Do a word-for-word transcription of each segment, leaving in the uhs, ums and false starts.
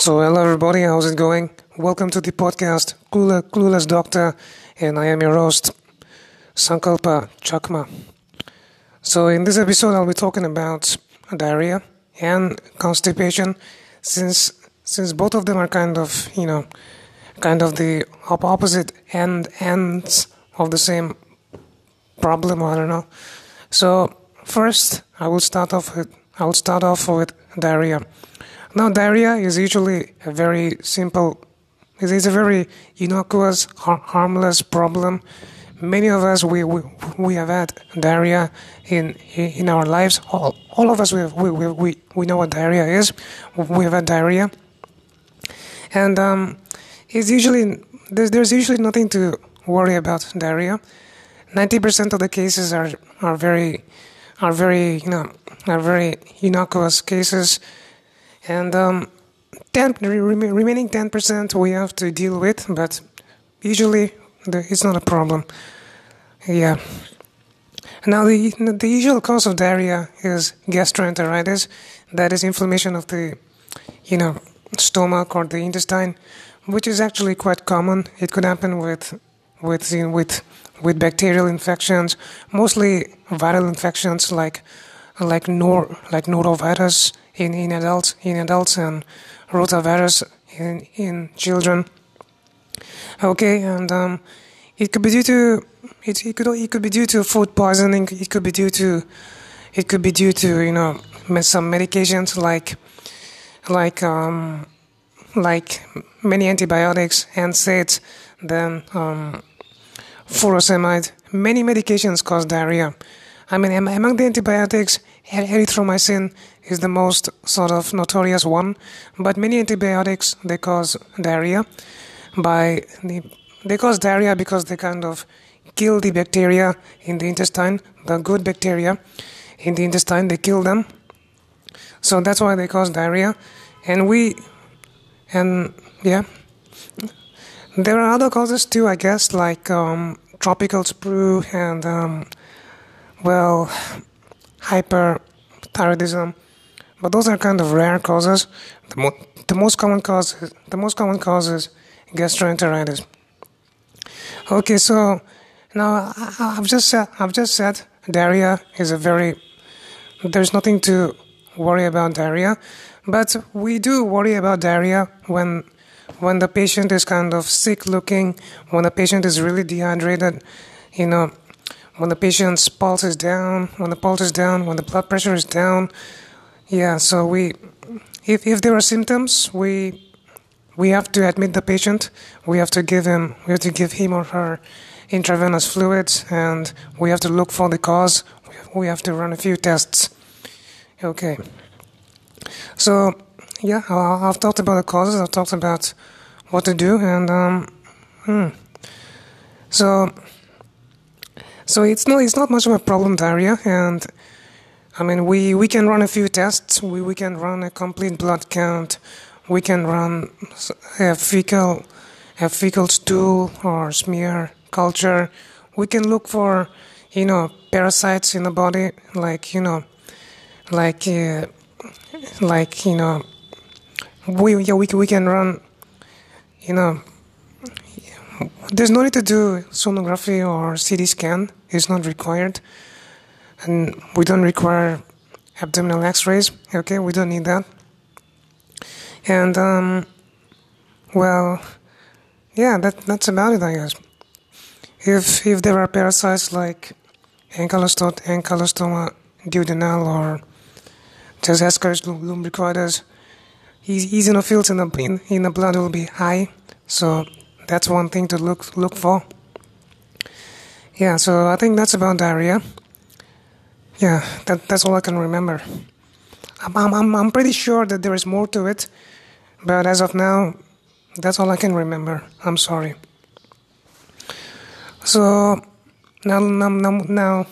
So hello everybody, how's it going? Welcome to the podcast Clueless, Clueless Doctor, and I am your host Sankalpa Chakma. So in this episode I'll be talking about diarrhea and constipation, since since both of them are kind of, you know, kind of the opposite end ends of the same problem, I don't know. So first I will start off with I will start off with diarrhea. Now, diarrhea is usually a very simple, it is a very innocuous, har- harmless problem. Many of us, we we, we have had diarrhea in in our lives. All, all of us, we, have, we we we know what diarrhea is. We have had diarrhea, and um, it's usually there's there's usually nothing to worry about diarrhea. ninety percent of the cases are are very are very you know are very innocuous cases. And um, ten, re- remaining ten percent we have to deal with, but usually the, it's not a problem. Yeah. Now, the the usual cause of diarrhea is gastroenteritis, that is inflammation of the, you know, stomach or the intestine, which is actually quite common. It could happen with with you know, with with bacterial infections, mostly viral infections like like nor like norovirus. In, in adults, in adults, and rotavirus in in children. Okay, and um, it could be due to it, it could it could be due to food poisoning. It could be due to it could be due to you know some medications like like um, like many antibiotics, N SAIDs, then um, furosemide. Many medications cause diarrhea. I mean, among the antibiotics, erythromycin is the most sort of notorious one, but many antibiotics, they cause diarrhea. By they cause diarrhea because they kind of kill the bacteria in the intestine, the good bacteria in the intestine, they kill them. So that's why they cause diarrhea. And we, and yeah, there are other causes too, I guess, like um, tropical sprue and um, well, hyperthyroidism, but those are kind of rare causes. The, mo- the most common cause, the most common cause is gastroenteritis. Okay, so now I- I've just said, I've just said diarrhea is a very, there's nothing to worry about diarrhea, but we do worry about diarrhea when, when the patient is kind of sick looking, when the patient is really dehydrated, you know. When the patient's pulse is down, when the pulse is down, when the blood pressure is down, yeah. So we, if if there are symptoms, we we have to admit the patient. We have to give him, we have to give him or her intravenous fluids, and we have to look for the cause. We have to run a few tests. Okay. So yeah, I've talked about the causes. I've talked about what to do, and um, hmm. so. So it's not it's not much of a problem, diarrhea, and I mean we, we can run a few tests. We we can run a complete blood count. We can run a fecal a fecal stool or smear culture. We can look for you know parasites in the body, like you know, like uh, like you know, we yeah we we can run you know. There's no need to do sonography or C T scan. It's not required. And we don't require abdominal x-rays. Okay, we don't need that. And, um, well, yeah, that that's about it, I guess. If if there are parasites like ankylostoma, ankylostoma duodenal, or just ascaris lumbricoides, eosinophils in the, in, in the blood will be high, so that's one thing to look look for. Yeah, so I think that's about diarrhea. Yeah, that that's all I can remember. I'm I'm I'm pretty sure that there is more to it, but as of now, that's all I can remember. I'm sorry. So now now now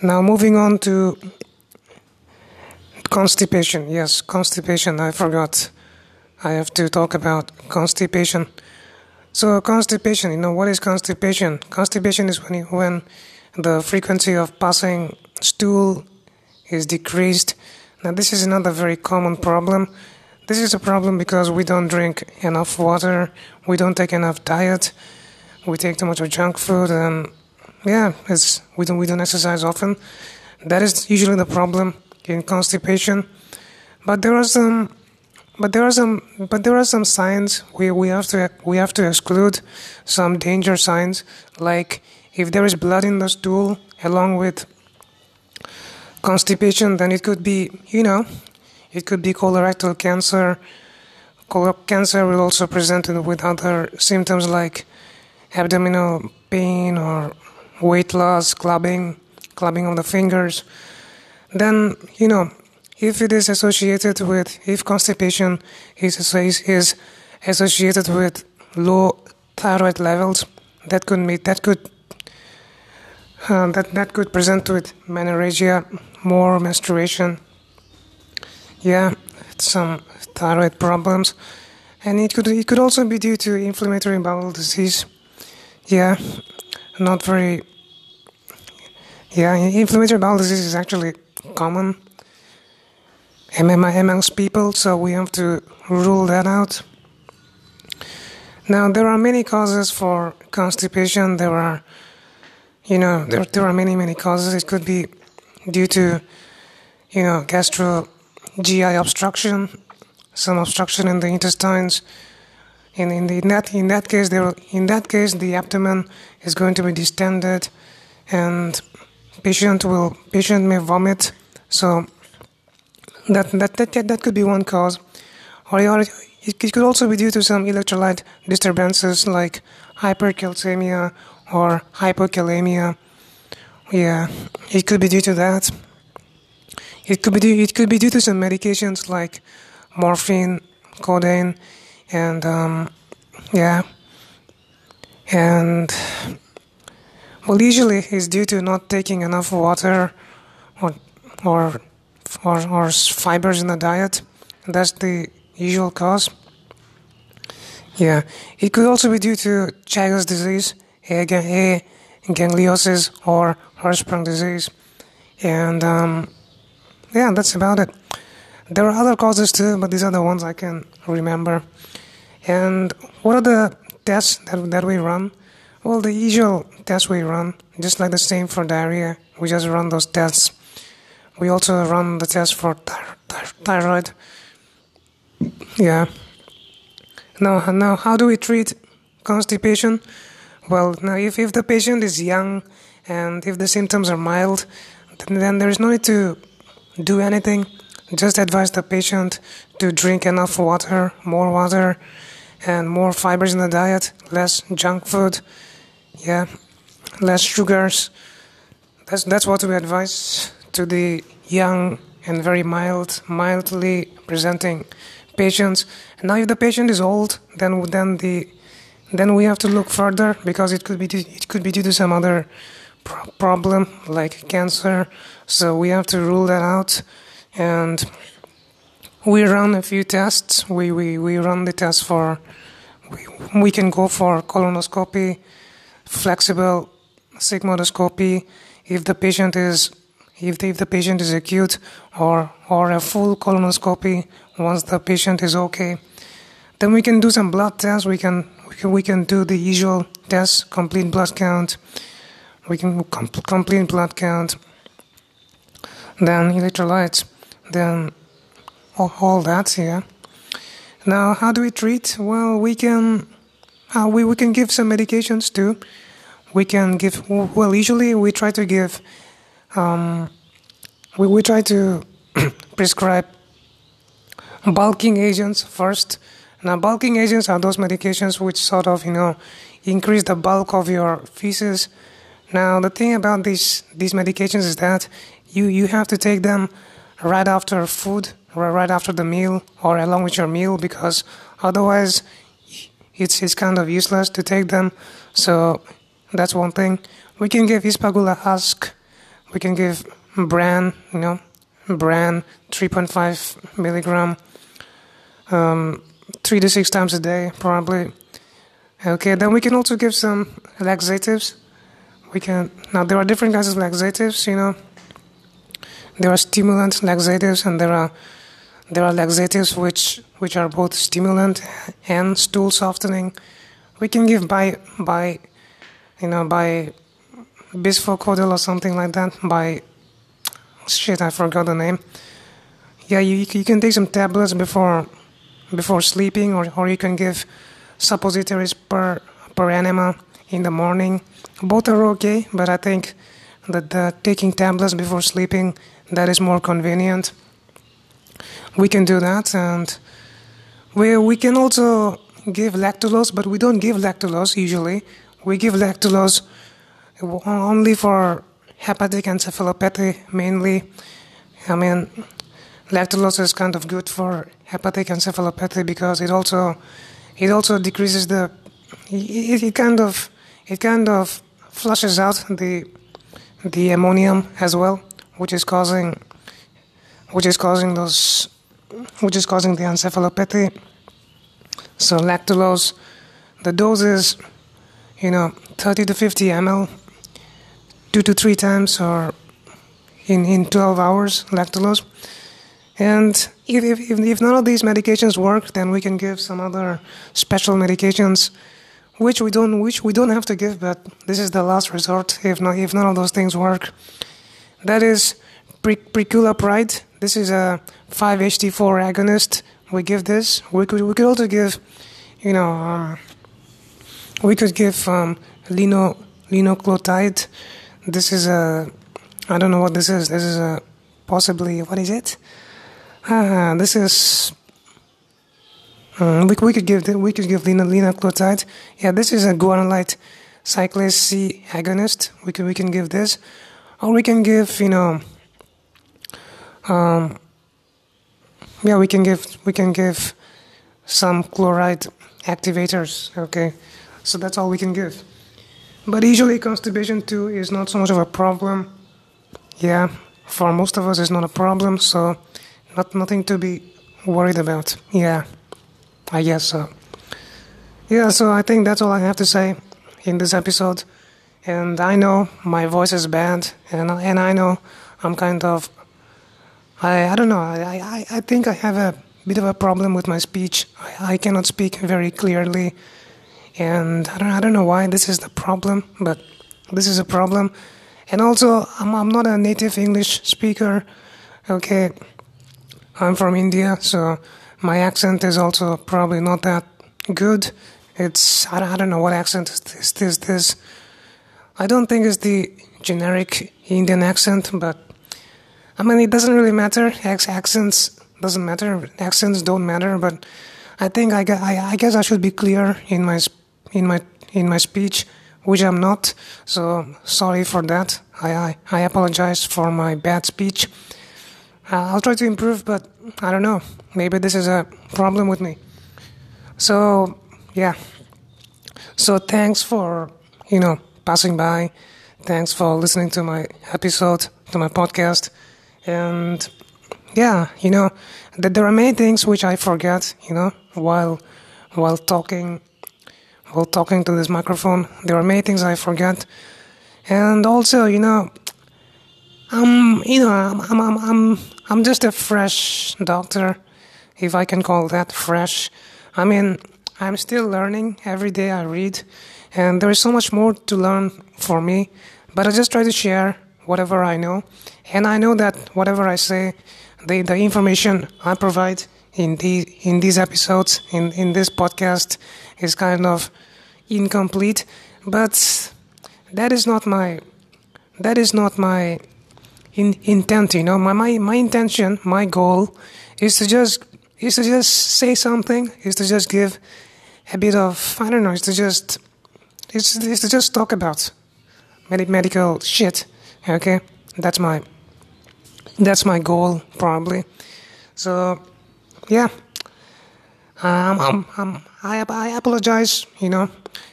now moving on to constipation. Yes, constipation. I forgot. I have to talk about constipation. So constipation, you know, what is constipation? Constipation is when when the frequency of passing stool is decreased. Now this is another very common problem. This is a problem because we don't drink enough water, we don't take enough diet, we take too much of junk food, and yeah, it's we don't we don't exercise often. That is usually the problem in constipation. But there are some, but there are some, but there are some signs we we have to we have to exclude some danger signs, like if there is blood in the stool along with constipation, then it could be, you know, it could be colorectal cancer. Colorectal cancer will also present with other symptoms like abdominal pain or weight loss, clubbing, clubbing of the fingers. Then, you know, if it is associated with, if constipation is, is associated with low thyroid levels, that could meet, that could uh, that that could present with menorrhagia, more menstruation. Yeah, some thyroid problems, and it could it could also be due to inflammatory bowel disease. Yeah, not very. Yeah, inflammatory bowel disease is actually common amongst people, so we have to rule that out. Now, there are many causes for constipation. There are, you know, there, there are many, many causes. It could be due to, you know, gastro, G I obstruction, some obstruction in the intestines. And in, the, in that in that case, there in that case the abdomen is going to be distended, and patient will patient may vomit. So that that that, that could be one cause, or it could also be due to some electrolyte disturbances like hypercalcemia or hypokalemia. Yeah, it could be due to that. It could be due, it could be due to some medications like morphine, codeine. And, um, yeah, and, well, usually it's due to not taking enough water or, or, or, or fibers in the diet. That's the usual cause. Yeah, it could also be due to Chagas disease, gangliosis, or Hirschsprung disease. And, um, yeah, that's about it. There are other causes too, but these are the ones I can remember. And what are the tests that that we run? Well, the usual tests we run, just like the same for diarrhea, we just run those tests. We also run the test for thyroid. Yeah. Now, now, how do we treat constipation? Well, now if, if the patient is young and if the symptoms are mild, then, then there is no need to do anything. Just advise the patient to drink enough water, more water, and more fibers in the diet, less junk food, yeah, less sugars. That's that's what we advise to the young and very mild, mildly presenting patients. Now, if the patient is old, then then the then we have to look further, because it could be it could be due to some other pro- problem like cancer. So we have to rule that out. And we run a few tests. We we, we run the tests for, we, we can go for colonoscopy, flexible sigmoidoscopy, if the patient is if the, if the patient is acute, or or a full colonoscopy once the patient is okay. Then we can do some blood tests. We can we can, we can do the usual tests: complete blood count. We can com- complete blood count. Then electrolytes. Then all, all that, yeah. Now, how do we treat? Well, we can uh, we we can give some medications too. We can give well. Usually, we try to give um, we we try to prescribe bulking agents first. Now, bulking agents are those medications which sort of you know increase the bulk of your feces. Now, the thing about these these medications is that you you have to take them right after food, or right after the meal, or along with your meal, because otherwise it's it's kind of useless to take them. So that's one thing. We can give ispaghula husk, we can give bran, you know, bran, three point five milligram, um, three to six times a day, probably. Okay, then we can also give some laxatives. We can now there are different kinds of laxatives, you know. There are stimulants, laxatives, and there are There are laxatives which which are both stimulant and stool softening. We can give by by you know by bisacodyl or something like that. By shit, I forgot the name. Yeah, you you can take some tablets before before sleeping, or or you can give suppositories per per enema in the morning. Both are okay, but I think that the taking tablets before sleeping, that is more convenient. We can do that, and we we can also give lactulose, but we don't give lactulose usually. We give lactulose only for hepatic encephalopathy mainly. I mean, lactulose is kind of good for hepatic encephalopathy because it also it also decreases the it, it kind of it kind of flushes out the the ammonium as well, which is causing which is causing those which is causing the encephalopathy. So lactulose, the dose is, you know, thirty to fifty milliliters, two to three times, or in, in twelve hours, lactulose. And if, if if none of these medications work, then we can give some other special medications, which we don't which we don't have to give, but this is the last resort if not if none of those things work. That is prucalopride. This is a five H T four agonist. We give this. We could we could also give, you know, um, we could give um, lino linaclotide. This is a, I don't know what this is. This is a possibly what is it? Ah, this is. Um, we we could give we could give linaclotide. Yeah, this is a guanylate cyclase C agonist. We can we can give this, or we can give you know. Um, yeah, we can give we can give some chloride activators. Okay, so that's all we can give. But usually constipation too is not so much of a problem. Yeah, for most of us it's not a problem, so not nothing to be worried about. Yeah, I guess so. Yeah, so I think that's all I have to say in this episode. And I know my voice is bad, and and I know I'm kind of. I, I don't know, I, I, I think I have a bit of a problem with my speech. I, I cannot speak very clearly, and I don't, I don't know why this is the problem, but this is a problem. And also, I'm, I'm not a native English speaker, okay? I'm from India, so my accent is also probably not that good. It's, I don't, I don't know what accent is this, this, this. I don't think it's the generic Indian accent, but I mean, it doesn't really matter. Accents doesn't matter. Accents don't matter. But I think I, I guess I should be clear in my in my in my speech, which I'm not. So sorry for that. I I, I apologize for my bad speech. Uh, I'll try to improve, but I don't know. Maybe this is a problem with me. So yeah. So thanks for you know passing by. Thanks for listening to my episode, to my podcast. And yeah, you know, that there are many things which I forget, you know, while while talking while talking to this microphone. There are many things I forget, and also, you know, I'm you know I'm I'm I'm I'm, I'm just a fresh doctor, if I can call that fresh. I mean, I'm still learning every day. I read, and there is so much more to learn for me. But I just try to share whatever I know, and I know that whatever I say, the, the information I provide in the in these episodes, in, in this podcast, is kind of incomplete. But that is not my that is not my in, intent. You know, my, my my intention, my goal, is to just is to just say something, is to just give a bit of I don't know, is to just is is to just talk about medical shit. Okay, that's my that's my goal probably. So yeah, um, I'm, I'm, I I apologize, you know,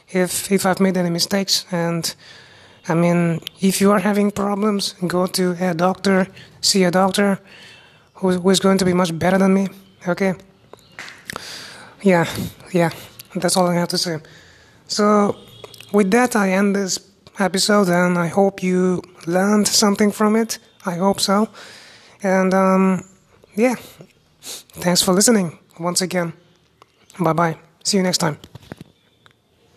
if if I've made any mistakes. And I mean, if you are having problems, go to a doctor, see a doctor who who is going to be much better than me. Okay. Yeah, yeah, that's all I have to say. So with that, I end this episode, and I hope you learned something from it. I hope so. And um yeah Thanks for listening once again. Bye-bye. See you next time.